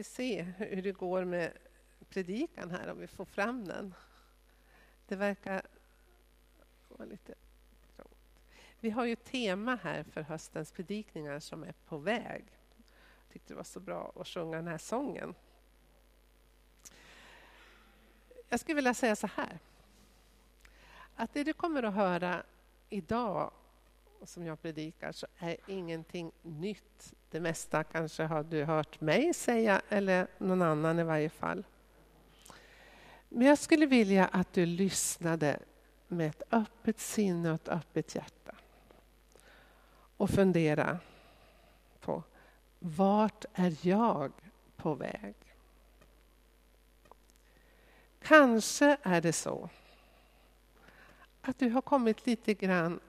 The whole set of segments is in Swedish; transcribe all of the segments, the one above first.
vi se hur det går med predikan här, om vi får fram den. Det verkar vara lite tråkigt. Vi har ju tema här för höstens predikningar som är på väg. Jag tyckte det var så bra att sjunga den här sången. Jag skulle vilja säga så här. Att det du kommer att höra idag som jag predikar så är ingenting nytt. Det mesta kanske har du hört mig säga eller någon annan i varje fall. Men jag skulle vilja att du lyssnade med ett öppet sinne och ett öppet hjärta. Och fundera på, vart är jag på väg? Kanske är det så att du har kommit lite grann,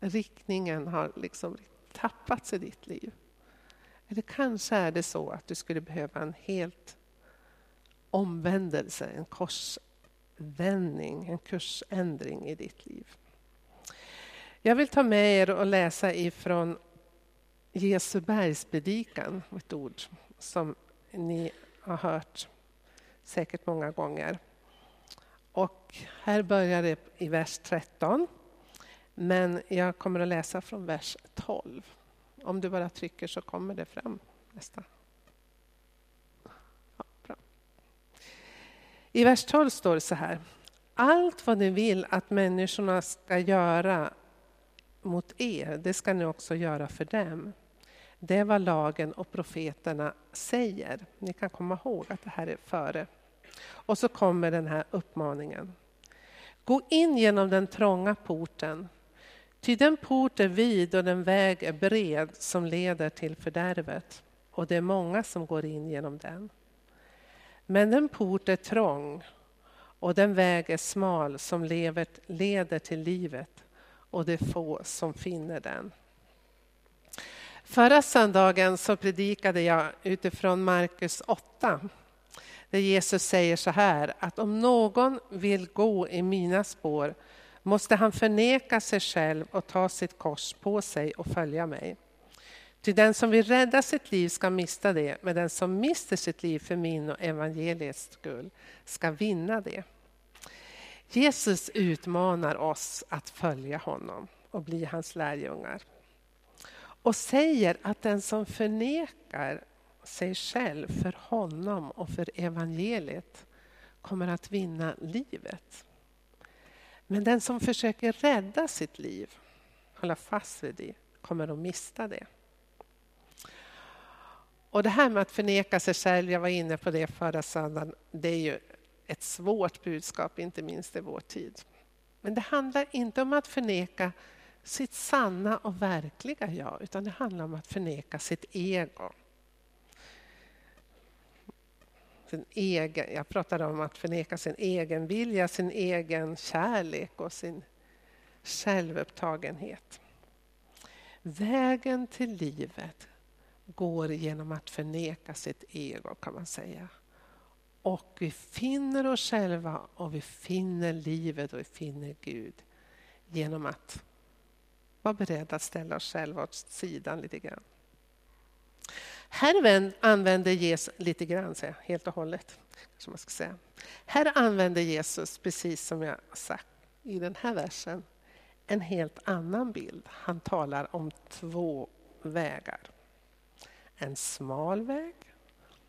riktningen har liksom tappats i ditt liv. Eller kanske är det så att du skulle behöva en helt omvändelse, en korsvändning, en kursändring i ditt liv. Jag vill ta med er och läsa ifrån Jesu bergspredikan, ett ord som ni har hört säkert många gånger. Och här börjar det i vers 13. Men jag kommer att läsa från vers 12. Om du bara trycker så kommer det fram nästa. Ja, bra. I vers 12 står det så här. Allt vad ni vill att människorna ska göra mot er, det ska ni också göra för dem. Det var lagen och profeterna säger. Ni kan komma ihåg att det här är före. Och så kommer den här uppmaningen. Gå in genom den trånga porten. Ty den port är vid och den väg är bred som leder till fördärvet, och det är många som går in genom den. Men den port är trång och den väg är smal som leder till livet, och det är få som finner den. Förra söndagen så predikade jag utifrån Markus 8. Där Jesus säger så här, att om någon vill gå i mina spår måste han förneka sig själv och ta sitt kors på sig och följa mig. Ty den som vill rädda sitt liv ska mista det, men den som mister sitt liv för min och evangeliets skull ska vinna det. Jesus utmanar oss att följa honom och bli hans lärjungar. Och säger att den som förnekar sig själv för honom och för evangeliet kommer att vinna livet. Men den som försöker rädda sitt liv, hålla fast vid det, kommer att mista det. Och det här med att förneka sig själv, jag var inne på det förra söndagen, det är ju ett svårt budskap, inte minst i vår tid. Men det handlar inte om att förneka sitt sanna och verkliga jag, utan det handlar om att förneka sitt ego. Jag pratade om att förneka sin egen vilja, sin egen kärlek och sin självupptagenhet. Vägen till livet går genom att förneka sitt ego, kan man säga. Och vi finner oss själva och vi finner livet och vi finner Gud genom att vara beredda att ställa oss själva åt sidan lite grann. Här använder Jesus lite grann, helt och hållet, som man ska säga. Här använder Jesus, precis som jag sagt i den här versen, en helt annan bild. Han talar om två vägar. En smal väg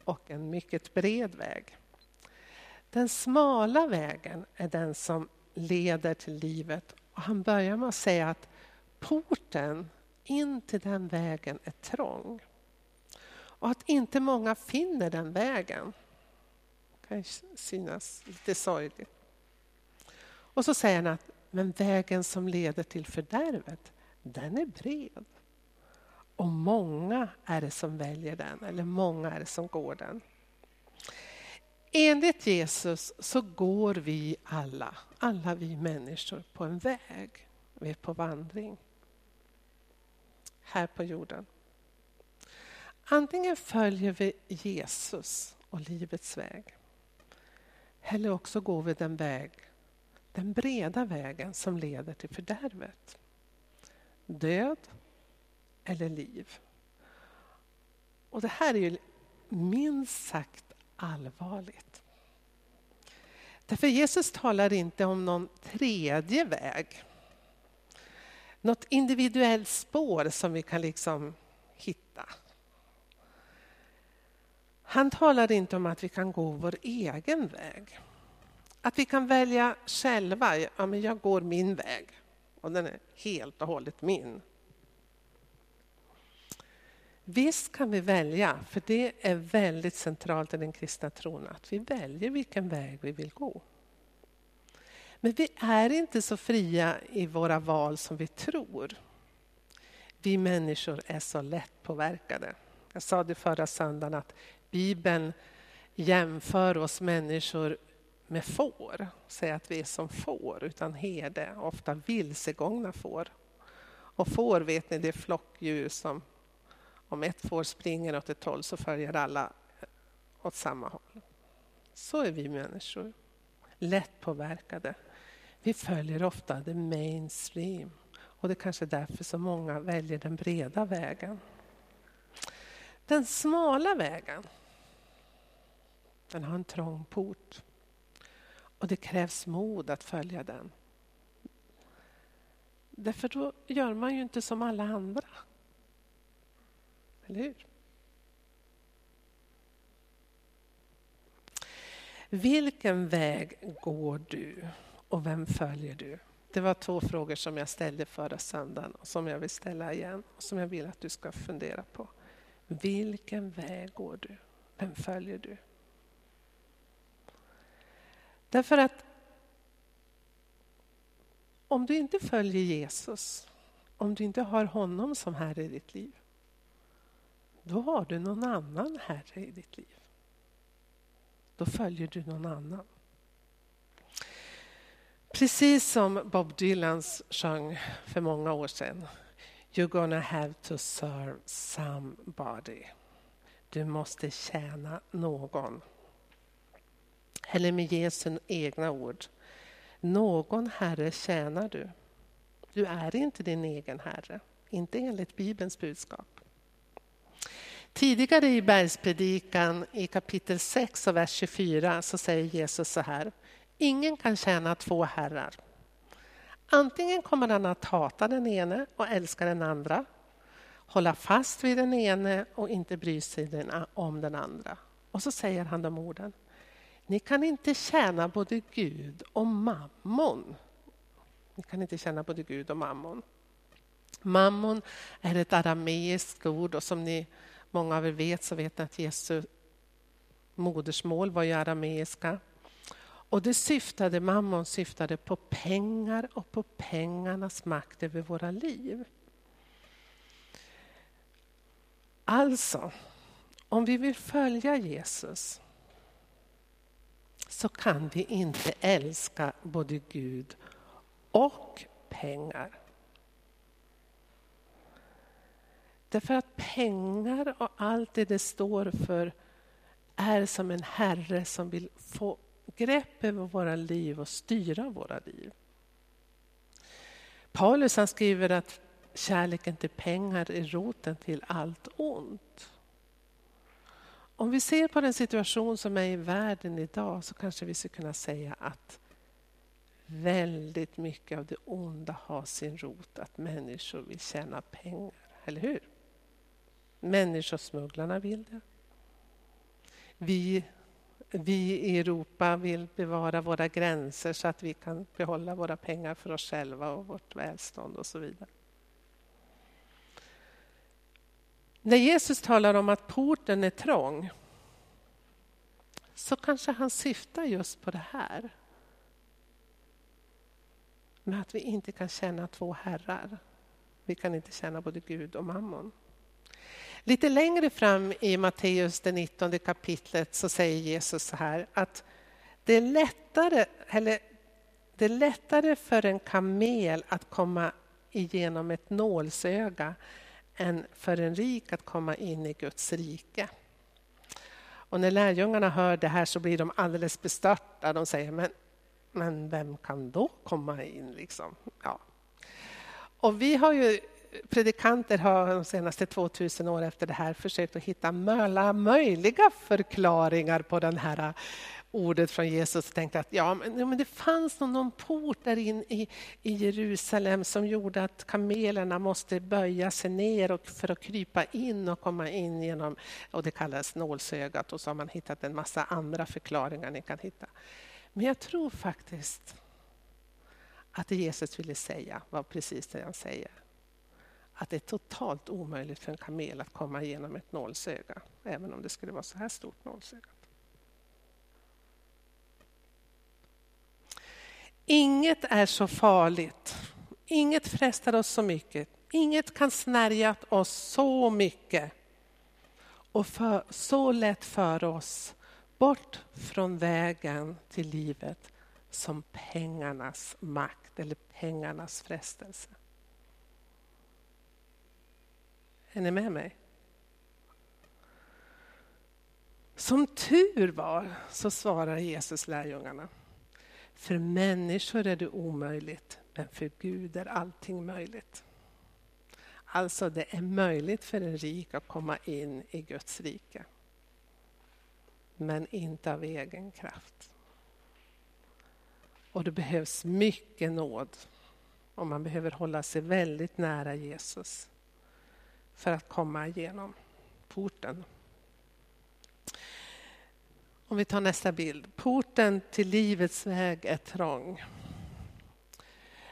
och en mycket bred väg. Den smala vägen är den som leder till livet. Och han börjar med att säga att porten in till den vägen är trång. Och att inte många finner den vägen. Det kan synas lite sorgligt. Och så säger han att men vägen som leder till fördärvet, den är bred. Och många är det som väljer den, eller många är det som går den. Enligt Jesus så går vi alla vi människor, på en väg. Vi är på vandring. Här på jorden. Antingen följer vi Jesus och livets väg. Eller också går vi den breda vägen som leder till fördärvet. Död eller liv. Och det här är ju minst sagt allvarligt. Därför Jesus talar inte om någon tredje väg. Något individuellt spår som vi kan liksom hitta. Han talar inte om att vi kan gå vår egen väg. Att vi kan välja själva, ja men jag går min väg. Och den är helt och hållet min. Visst kan vi välja, för det är väldigt centralt i den kristna tron att vi väljer vilken väg vi vill gå. Men vi är inte så fria i våra val som vi tror. Vi människor är så lätt påverkade. Jag sa det förra söndagen att Bibeln jämför oss människor med får. Säger att vi är som får utan herde, ofta vilsegångna får. Och får vet ni, det är flockdjur som om ett får springer åt ett håll så följer alla åt samma håll. Så är vi människor. Lätt påverkade. Vi följer ofta the mainstream. Och det är kanske därför så många väljer den breda vägen. Den smala vägen. Den har en trång port. Och det krävs mod att följa den. Därför då gör man ju inte som alla andra. Eller hur? Vilken väg går du och vem följer du? Det var 2 frågor som jag ställde förra söndagen och som jag vill ställa igen och som jag vill att du ska fundera på. Vilken väg går du? Vem följer du? Därför att om du inte följer Jesus, om du inte har honom som herre i ditt liv, då har du någon annan herre i ditt liv. Då följer du någon annan. Precis som Bob Dylan sjöng för många år sedan. You're gonna have to serve somebody. Du måste tjäna någon. Eller med Jesu egna ord. Någon herre tjänar du. Du är inte din egen herre. Inte enligt Bibelns budskap. Tidigare i bergspredikan i kapitel 6 och vers 24 så säger Jesus så här. Ingen kan tjäna 2 herrar. Antingen kommer han att hata den ene och älska den andra. Hålla fast vid den ene och inte bry sig om den andra. Och så säger han de orden. Ni kan inte tjäna både Gud och mammon. Ni kan inte tjäna både Gud och mammon. Mammon är ett arameiskt ord och som ni... Många av er vet så vet ni att Jesu modersmål var ju arameiska. Och det syftade, mammon syftade på pengar och på pengarnas makt över våra liv. Alltså, om vi vill följa Jesus så kan vi inte älska både Gud och pengar. Därför att pengar och allt det står för är som en herre som vill få grepp över våra liv och styra våra liv. Paulus han skriver att kärleken till pengar är roten till allt ont. Om vi ser på den situation som är i världen idag så kanske vi skulle kunna säga att väldigt mycket av det onda har sin rot att människor vill tjäna pengar. Eller hur? Människosmugglarna vill det. Vi i Europa vill bevara våra gränser så att vi kan behålla våra pengar för oss själva och vårt välstånd och så vidare. När Jesus talar om att porten är trång så kanske han syftar just på det här. Med att vi inte kan tjäna 2 herrar. Vi kan inte tjäna både Gud och mammon. Lite längre fram i Matteus det 19 kapitlet så säger Jesus så här att det är lättare för en kamel att komma igenom ett nålsöga än för en rik att komma in i Guds rike. Och när lärjungarna hör det här så blir de alldeles bestörta. De säger men vem kan då komma in liksom? Ja. Och vi har ju predikanter har de senaste 2000 år efter det här försökt att hitta alla möjliga förklaringar på den här ordet från Jesus. Tänkte att ja, men det fanns någon port där in i Jerusalem som gjorde att kamelerna måste böja sig ner och för att krypa in och komma in genom, och det kallas nålsögat, och så har man hittat en massa andra förklaringar ni kan hitta. Men jag tror faktiskt att det Jesus ville säga var precis det han säger. Att det är totalt omöjligt för en kamel att komma igenom ett nålsöga, även om det skulle vara så här stort nålsöga. Inget är så farligt. Inget frestar oss så mycket. Inget kan snärja oss så mycket. Och så lätt för oss bort från vägen till livet som pengarnas makt eller pengarnas frestelse. Är ni med mig? Som tur var så svarar Jesus lärjungarna: för människor är det omöjligt, men för Gud är allting möjligt. Alltså det är möjligt för en rik att komma in i Guds rike. Men inte av egen kraft. Och det behövs mycket nåd. Och man behöver hålla sig väldigt nära Jesus för att komma igenom porten. Om vi tar nästa bild. Porten till livets väg är trång.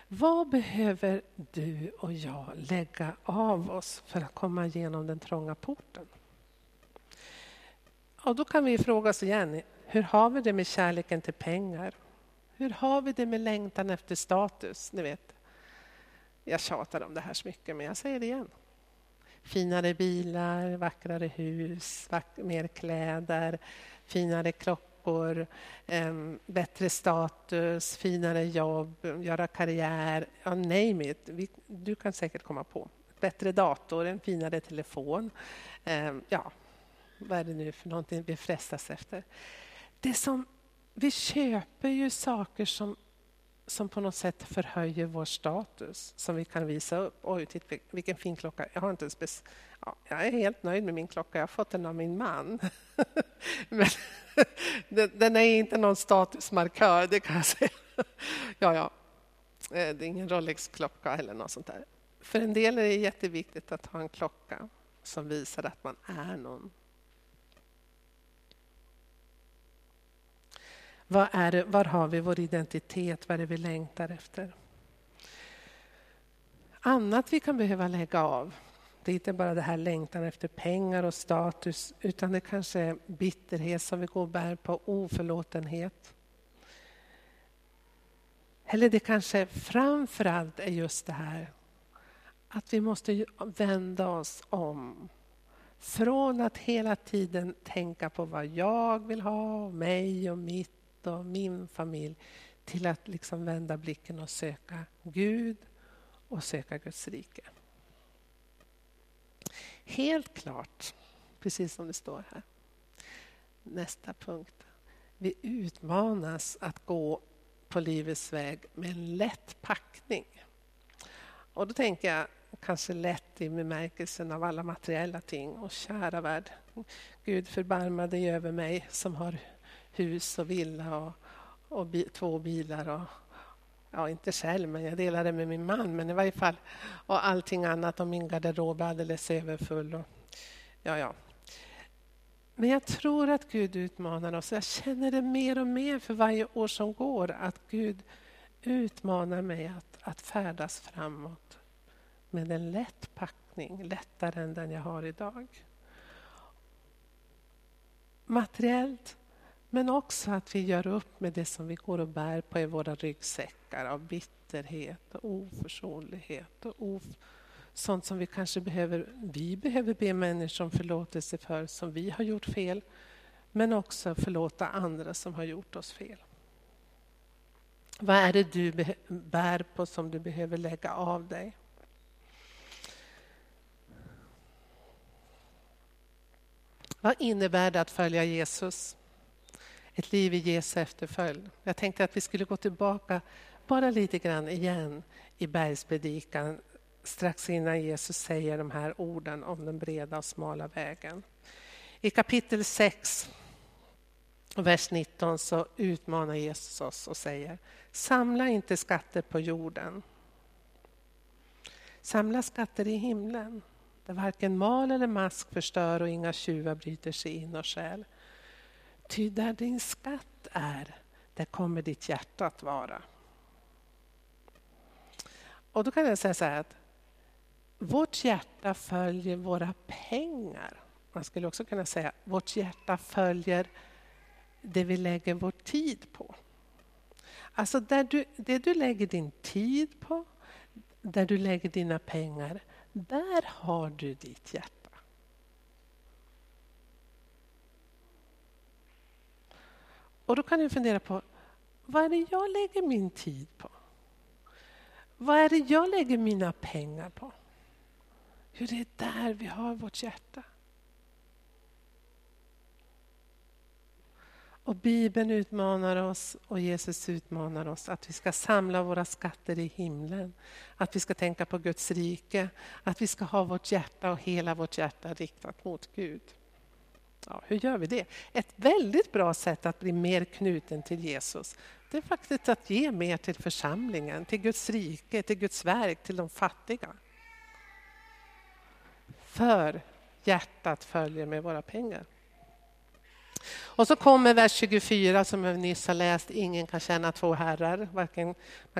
Vad behöver du och jag lägga av oss för att komma igenom den trånga porten? Och då kan vi fråga oss igen. Hur har vi det med kärleken till pengar? Hur har vi det med längtan efter status? Ni vet, jag tjatar om det här så mycket, men jag säger det igen. Finare bilar, vackrare hus, mer kläder, finare klockor, bättre status, finare jobb, göra karriär. Ja, name it. Du kan säkert komma på. Bättre dator, en finare telefon. Ja, vad är det nu för någonting vi frestas efter? Det som vi köper ju saker som på något sätt förhöjer vår status, som vi kan visa upp. Oj, titta vilken fin klocka. Jag har inte jag är helt nöjd med min klocka. Jag har fått den av min man. Men den är inte någon statusmarkör, det kan jag säga. Ja. Det är ingen Rolex-klocka eller något sånt där. För en del är det jätteviktigt att ha en klocka som visar att man är någon. Var har vi vår identitet? Vad är det vi längtar efter? Annat vi kan behöva lägga av. Det är inte bara det här längtan efter pengar och status, utan det kanske är bitterhet som vi går och bär på, oförlåtenhet. Eller det kanske framförallt är just det här att vi måste vända oss om. Från att hela tiden tänka på vad jag vill ha, mig och mitt och min familj, till att liksom vända blicken och söka Gud och söka Guds rike. Helt klart, precis som det står här. Nästa punkt. Vi utmanas att gå på livets väg med en lätt packning. Och då tänker jag, kanske lätt i bemärkelsen av alla materiella ting. Och kära värld, Gud förbarma dig över mig som har hus och villa och två bilar. Och inte själv, men jag delade med min man. Men i varje fall, och allting annat, och min garderob är alldeles överfull. Och. Men jag tror att Gud utmanar oss. Jag känner det mer och mer för varje år som går. Att Gud utmanar mig att färdas framåt. Med en lätt packning, lättare än den jag har idag. Materiellt, men också att vi gör upp med det som vi går och bär på i våra ryggsäckar av bitterhet och oförsonlighet och sånt som vi kanske behöver. Vi behöver be människor om förlåtelse för som vi har gjort fel, men också förlåta andra som har gjort oss fel. Vad är det du bär på som du behöver lägga av dig? Vad innebär det att följa Jesus? Ett liv i Jesu efterföljd. Jag tänkte att vi skulle gå tillbaka bara lite grann igen i bergspredikan strax innan Jesus säger de här orden om den breda och smala vägen. I kapitel 6, vers 19, så utmanar Jesus oss och säger: samla inte skatter på jorden. Samla skatter i himlen, där varken mal eller mask förstör och inga tjuvar bryter sig in och stjäl. Ty där din skatt är, där kommer ditt hjärta att vara. Och då kan jag säga så här att vårt hjärta följer våra pengar. Man skulle också kunna säga att vårt hjärta följer det vi lägger vår tid på. Alltså det du lägger din tid på, där du lägger dina pengar, där har du ditt hjärta. Och då kan du fundera på, vad är det jag lägger min tid på? Vad är det jag lägger mina pengar på? Jo, det är där vi har vårt hjärta. Och Bibeln utmanar oss och Jesus utmanar oss att vi ska samla våra skatter i himlen. Att vi ska tänka på Guds rike. Att vi ska ha vårt hjärta och hela vårt hjärta riktat mot Gud. Ja, hur gör vi det? Ett väldigt bra sätt att bli mer knuten till Jesus, det är faktiskt att ge mer till församlingen, till Guds rike, till Guds verk, till de fattiga. För hjärtat följer med våra pengar. Och så kommer vers 24 som jag nyss har läst. Ingen kan tjäna två herrar. Man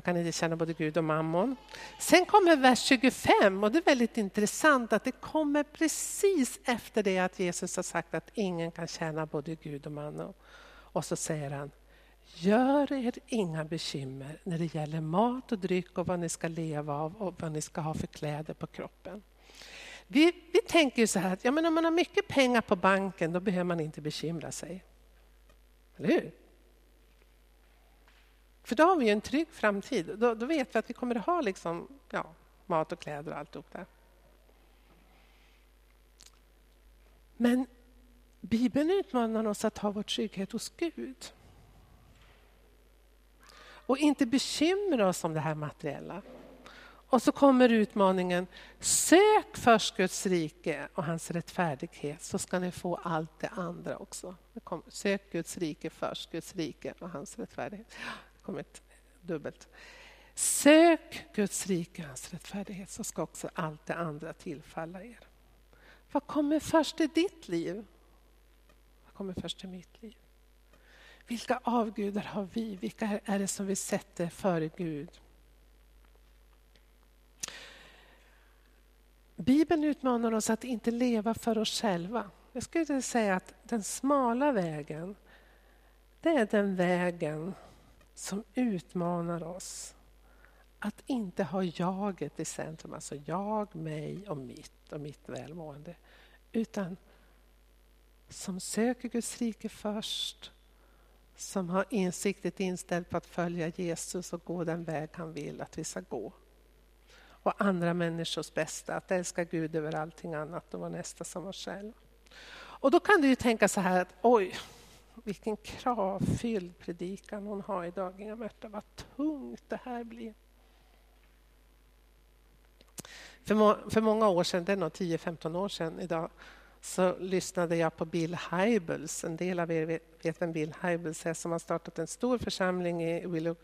kan inte tjäna både Gud och mammon. Sen kommer vers 25 och det är väldigt intressant att det kommer precis efter det att Jesus har sagt att ingen kan tjäna både Gud och mammon. Och så säger han: gör er inga bekymmer när det gäller mat och dryck och vad ni ska leva av och vad ni ska ha för kläder på kroppen. Vi tänker ju så här att om man har mycket pengar på banken, då behöver man inte bekymra sig. Eller hur? För då har vi ju en trygg framtid. Då vet vi att vi kommer att ha mat och kläder och allt där. Men Bibeln utmanar oss att ha vår trygghet hos Gud. Och inte bekymra oss om det här materiella. Och så kommer utmaningen: sök först Guds rike och hans rättfärdighet, så ska ni få allt det andra också. Sök Guds rike först, Guds rike och hans rättfärdighet. Det kommer ett dubbelt. Sök Guds rike och hans rättfärdighet, så ska också allt det andra tillfalla er. Vad kommer först i ditt liv? Vad kommer först i mitt liv? Vilka avgudar har vi? Vilka är det som vi sätter före Gud? Bibeln utmanar oss att inte leva för oss själva. Jag skulle säga att den smala vägen, det är den vägen som utmanar oss att inte ha jaget i centrum. Alltså jag, mig och mitt välmående. Utan som söker Guds rike först. Som har insiktet inställt på att följa Jesus och gå den väg han vill att vi ska gå. Och andra människors bästa, att älska Gud över allting annat och vara nästa som oss själv. Och då kan du ju tänka så här att oj, vilken kravfylld predikan hon har idag, Inga Märta, vad tungt det här blir. För många år sedan, det är nog 10-15 år sedan idag, så lyssnade jag på Bill Hybels. En del av er vet vem Bill Hybels är, som har startat en stor församling i Willow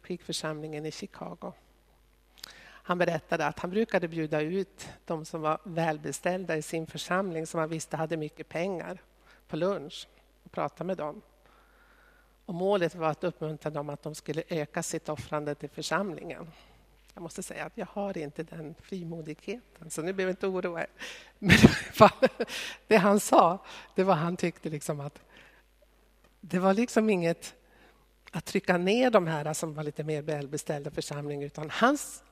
Creek-församlingen i Chicago. Han berättade att han brukade bjuda ut de som var välbeställda i sin församling, som han visste hade mycket pengar, på lunch och prata med dem. Och målet var att uppmuntra dem att de skulle öka sitt offrande till församlingen. Jag måste säga att jag har inte den frimodigheten, så nu behöver jag inte oroa er. Men det han sa, det var han tyckte att det var inget att trycka ner de här som var lite mer välbeställda församling, utan hans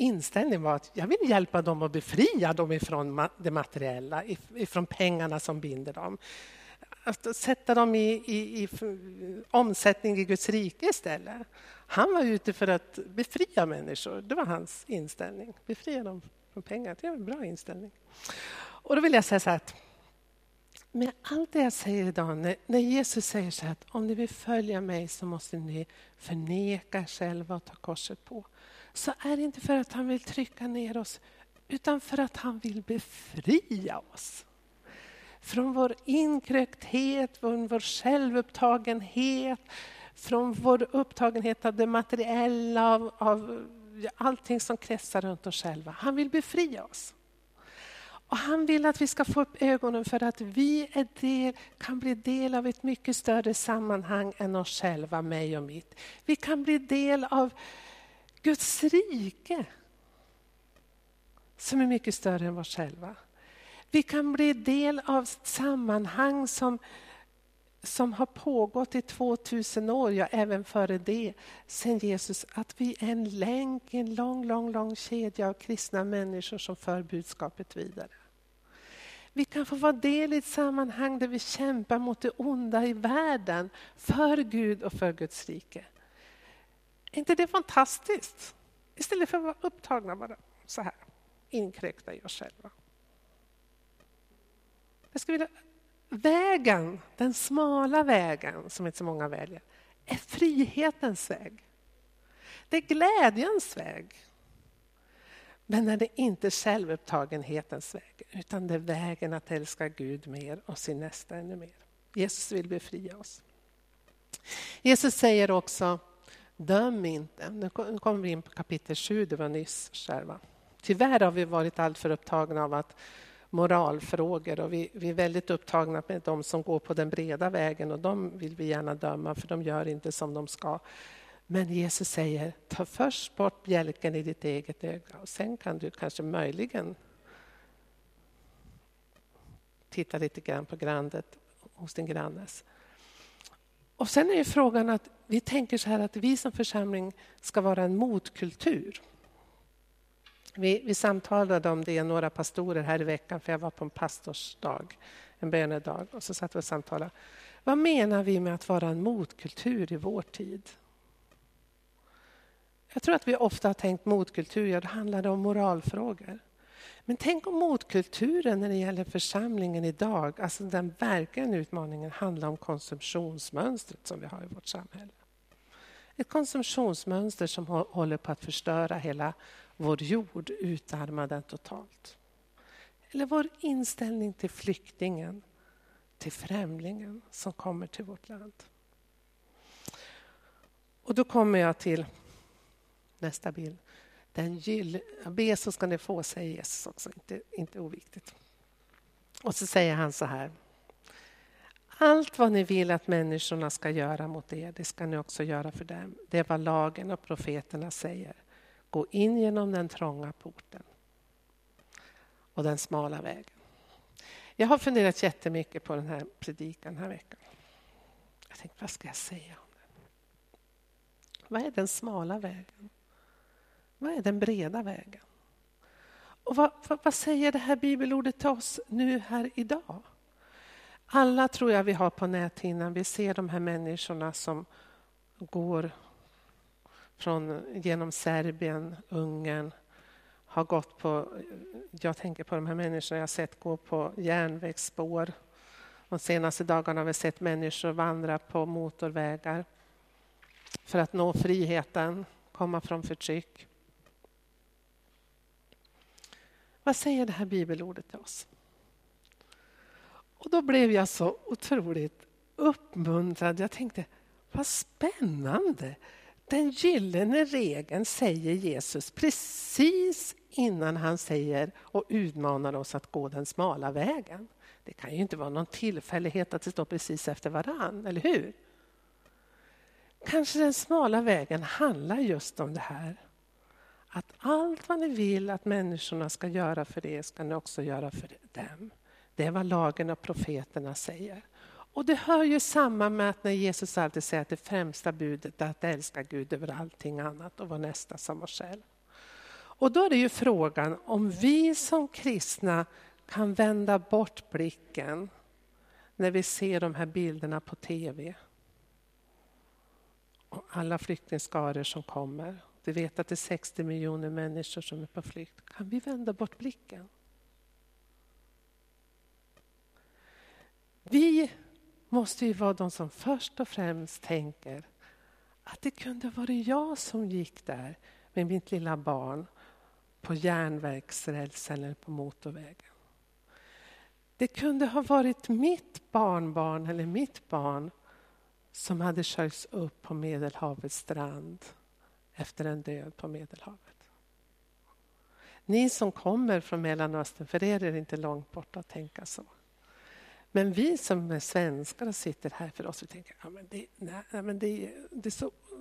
inställning var att jag vill hjälpa dem och befria dem ifrån det materiella, ifrån pengarna som binder dem. Att sätta dem i omsättning i Guds rike istället. Han var ute för att befria människor. Det var hans inställning. Befria dem från pengar. Det är en bra inställning. Och då vill jag säga så här att med allt det jag säger idag, när Jesus säger så här att om ni vill följa mig så måste ni förneka själva och ta korset på. så är det inte för att han vill trycka ner oss, utan för att han vill befria oss. Från vår inkrökthet, från vår självupptagenhet, från vår upptagenhet av det materiella, av allting som kretsar runt oss själva. Han vill befria oss. Och han vill att vi ska få upp ögonen för att vi är kan bli del av ett mycket större sammanhang än oss själva, mig och mitt. Vi kan bli del av Guds rike som är mycket större än oss själva. Vi kan bli del av ett sammanhang som har pågått i 2000 år, ja även före det, sen Jesus. Att vi är en länk i en lång, lång, lång kedja av kristna människor som för budskapet vidare. Vi kan få vara del i ett sammanhang där vi kämpar mot det onda i världen, för Gud och för Guds rike. Är inte det fantastiskt? Istället för att vara upptagna bara så här, inkräkta i oss själva. Jag skulle vilja... Vägen, den smala vägen som inte så många väljer, är frihetens väg. Det är glädjens väg. Men det är inte självupptagenhetens väg, utan det är vägen att älska Gud mer och sin nästa ännu mer. Jesus vill befria oss. Jesus säger också, döm inte. Nu kommer vi in på kapitel 7, det var nyss själva. Tyvärr har vi varit allt för upptagna av att moralfrågor, och vi är väldigt upptagna med de som går på den breda vägen, och de vill vi gärna döma för de gör inte som de ska. Men Jesus säger, ta först bort bjälken i ditt eget öga och sen kan du kanske möjligen titta lite grann på grandet hos din grannes. Och sen är ju frågan att vi tänker så här att vi som församling ska vara en motkultur. Vi samtalade om det, några pastorer här i veckan, för jag var på en pastorsdag, en bönedag, och så satt vi och samtalade. Vad menar vi med att vara en motkultur i vår tid? Jag tror att vi ofta har tänkt motkultur, ja, det handlar om moralfrågor. Men tänk om motkulturen när det gäller församlingen idag, alltså den verkliga utmaningen handlar om konsumtionsmönstret som vi har i vårt samhälle. Ett konsumtionsmönster som håller på att förstöra hela vår jord, utarma den totalt. Eller vår inställning till flyktingen, till främlingen som kommer till vårt land. Och då kommer jag till nästa bild. Be så ska ni få, säger Jesus också, inte oviktigt. Och så säger han så här. Allt vad ni vill att människorna ska göra mot er, det ska ni också göra för dem. Det är vad lagen och profeterna säger. Gå in genom den trånga porten och den smala vägen. Jag har funderat jättemycket på den här predikan den här veckan. Jag tänkte, vad ska jag säga om den? Vad är den smala vägen? Vad är den breda vägen? Och vad säger det här bibelordet till oss nu här idag? Alla tror jag vi har på näthinnan. Vi ser de här människorna som går genom Serbien, Ungern, har gått på, jag tänker på de här människorna jag har sett gå på järnvägsspår. De senaste dagarna har vi sett människor vandra på motorvägar för att nå friheten, komma från förtryck. Vad säger det här bibelordet till oss? Och då blev jag så otroligt uppmuntrad. Jag tänkte, vad spännande! Den gyllene regeln säger Jesus precis innan han säger och utmanar oss att gå den smala vägen. Det kan ju inte vara någon tillfällighet att det står precis efter varann, eller hur? Kanske den smala vägen handlar just om det här. Att allt vad ni vill att människorna ska göra för er ska ni också göra för dem. Det är vad lagen och profeterna säger. Och det hör ju samman med att när Jesus alltid säger att det främsta budet är att älska Gud över allting annat och vara nästa som oss själv. Och då är det ju frågan om vi som kristna kan vända bort blicken när vi ser de här bilderna på tv. Och alla flyktingskaror som kommer. Du vet att det är 60 miljoner människor som är på flykt. Kan vi vända bort blicken? Vi måste ju vara de som först och främst tänker att det kunde vara jag som gick där. med mitt lilla barn på järnvägsrälsen eller på motorvägen. Det kunde ha varit mitt barnbarn eller mitt barn som hade körts upp på Medelhavets strand efter en död på Medelhavet. Ni som kommer från Mellanöstern, för er är det inte långt bort att tänka så. Men vi som är svenskar sitter här för oss och tänker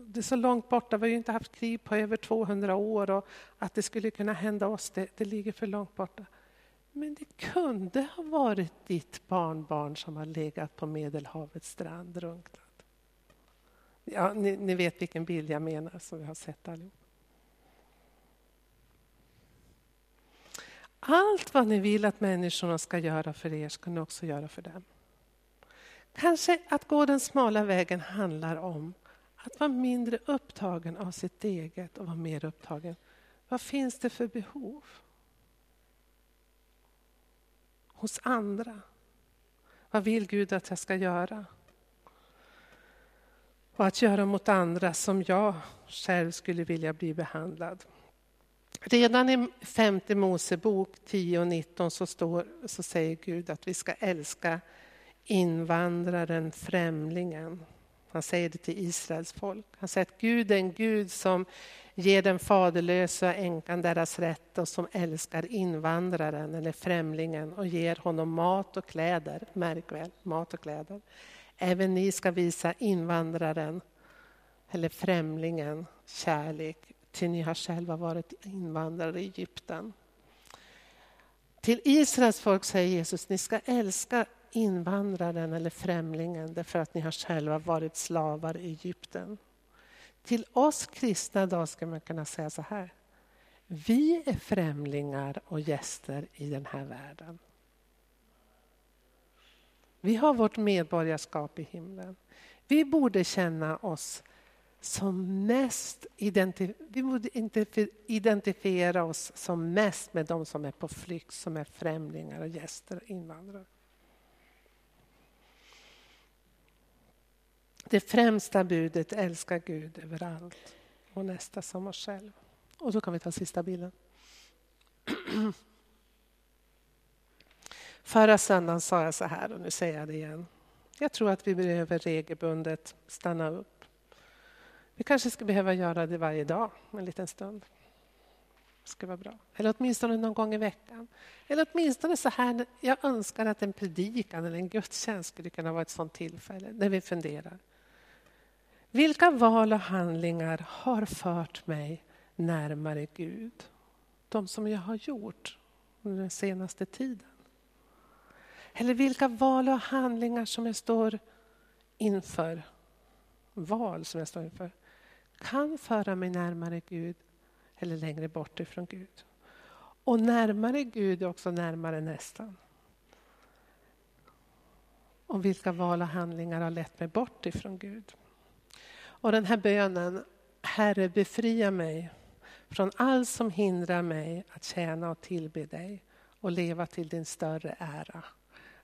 det är så långt borta. Vi har ju inte haft krig på över 200 år och att det skulle kunna hända oss, det ligger för långt borta. Men det kunde ha varit ditt barnbarn som har legat på Medelhavets strand drunknat. Ja, ni vet vilken bild jag menar som vi har sett allihop. Allt vad ni vill att människorna ska göra för er ska ni också göra för dem. Kanske att gå den smala vägen handlar om att vara mindre upptagen av sitt eget och vara mer upptagen. Vad finns det för behov hos andra? Vad vill Gud att jag ska göra? Och att göra mot andra som jag själv skulle vilja bli behandlad. Redan i 5:e Mosebok 10:19 så säger Gud att vi ska älska invandraren, främlingen. Han säger det till Israels folk. Han säger att Gud är en Gud som ger den faderlösa änkan deras rätt och som älskar invandraren eller främlingen och ger honom mat och kläder. Märk väl, mat och kläder. Även ni ska visa invandraren eller främlingen kärlek. Till ni har själva varit invandrare i Egypten. Till Israels folk säger Jesus, ni ska älska invandraren eller främlingen därför att ni har själva varit slavar i Egypten. Till oss kristna idag ska man kunna säga så här. Vi är främlingar och gäster i den här världen. Vi har vårt medborgarskap i himlen. Vi borde känna oss vi borde inte identifiera oss som mest med de som är på flykt, som är främlingar och gäster och invandrare. Det främsta budet, älska Gud överallt och nästa som oss själv. Och så kan vi ta sista bilden. Förra söndagen sa jag så här och nu säger jag det igen. Jag tror att vi behöver regelbundet stanna upp. Vi kanske ska behöva göra det varje dag, en liten stund. Det ska vara bra. Eller åtminstone någon gång i veckan. Eller åtminstone så här, jag önskar att en predikan eller en gudstjänst skulle kunna vara ett sånt tillfälle där vi funderar. Vilka val och handlingar har fört mig närmare Gud? De som jag har gjort under den senaste tiden. Eller vilka val och handlingar som jag står inför. Val som jag står inför. Kan föra mig närmare Gud eller längre bort ifrån Gud. Och närmare Gud är också närmare nästan. Och vilka val och handlingar har lett mig bort ifrån Gud. Och den här bönen, Herre befria mig från allt som hindrar mig att tjäna och tillbe dig och leva till din större ära.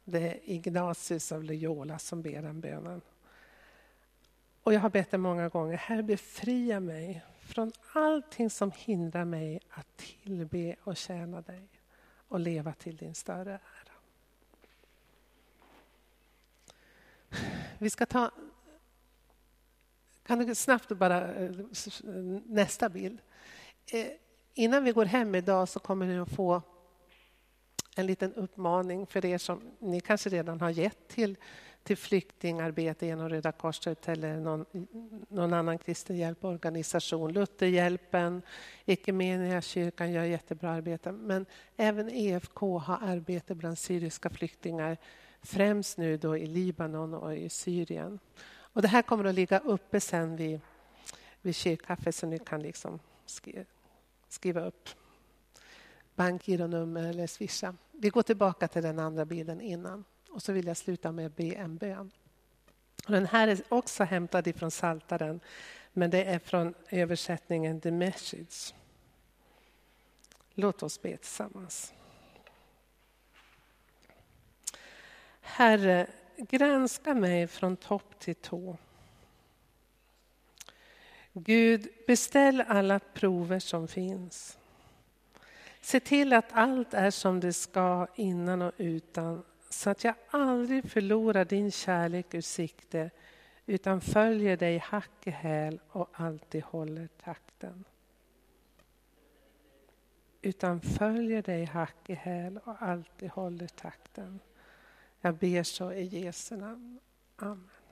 Det är Ignatius av Loyola som ber den bönen. Och jag har bett det många gånger. Herre befria mig från allting som hindrar mig att tillbe och tjäna dig. Och leva till din större ära. Vi ska ta... Kan du snabbt bara... Nästa bild. Innan vi går hem idag så kommer ni att få en liten uppmaning för er som ni kanske redan har gett till flyktingarbete genom Röda Korset eller någon annan kristen hjälporganisation. Lutherhjälpen, Equmeniakyrkan gör jättebra arbete. Men även EFK har arbete bland syriska flyktingar, främst nu då i Libanon och i Syrien. Och det här kommer att ligga uppe sen vid kyrkkaffe så ni kan liksom skriva upp bankgironummer eller swisha. Vi går tillbaka till den andra bilden innan. Och så vill jag sluta med att be en bön. Den här är också hämtad ifrån Saltaren. Men det är från översättningen The Message. Låt oss be tillsammans. Herre, granska mig från topp till tå. Gud, beställ alla prover som finns. Se till att allt är som det ska innan och utan, så att jag aldrig förlorar din kärlek ur sikte, utan följer dig hack i häl och alltid håller takten. Utan följer dig hack i häl och alltid håller takten. Jag ber så i Jesu namn. Amen.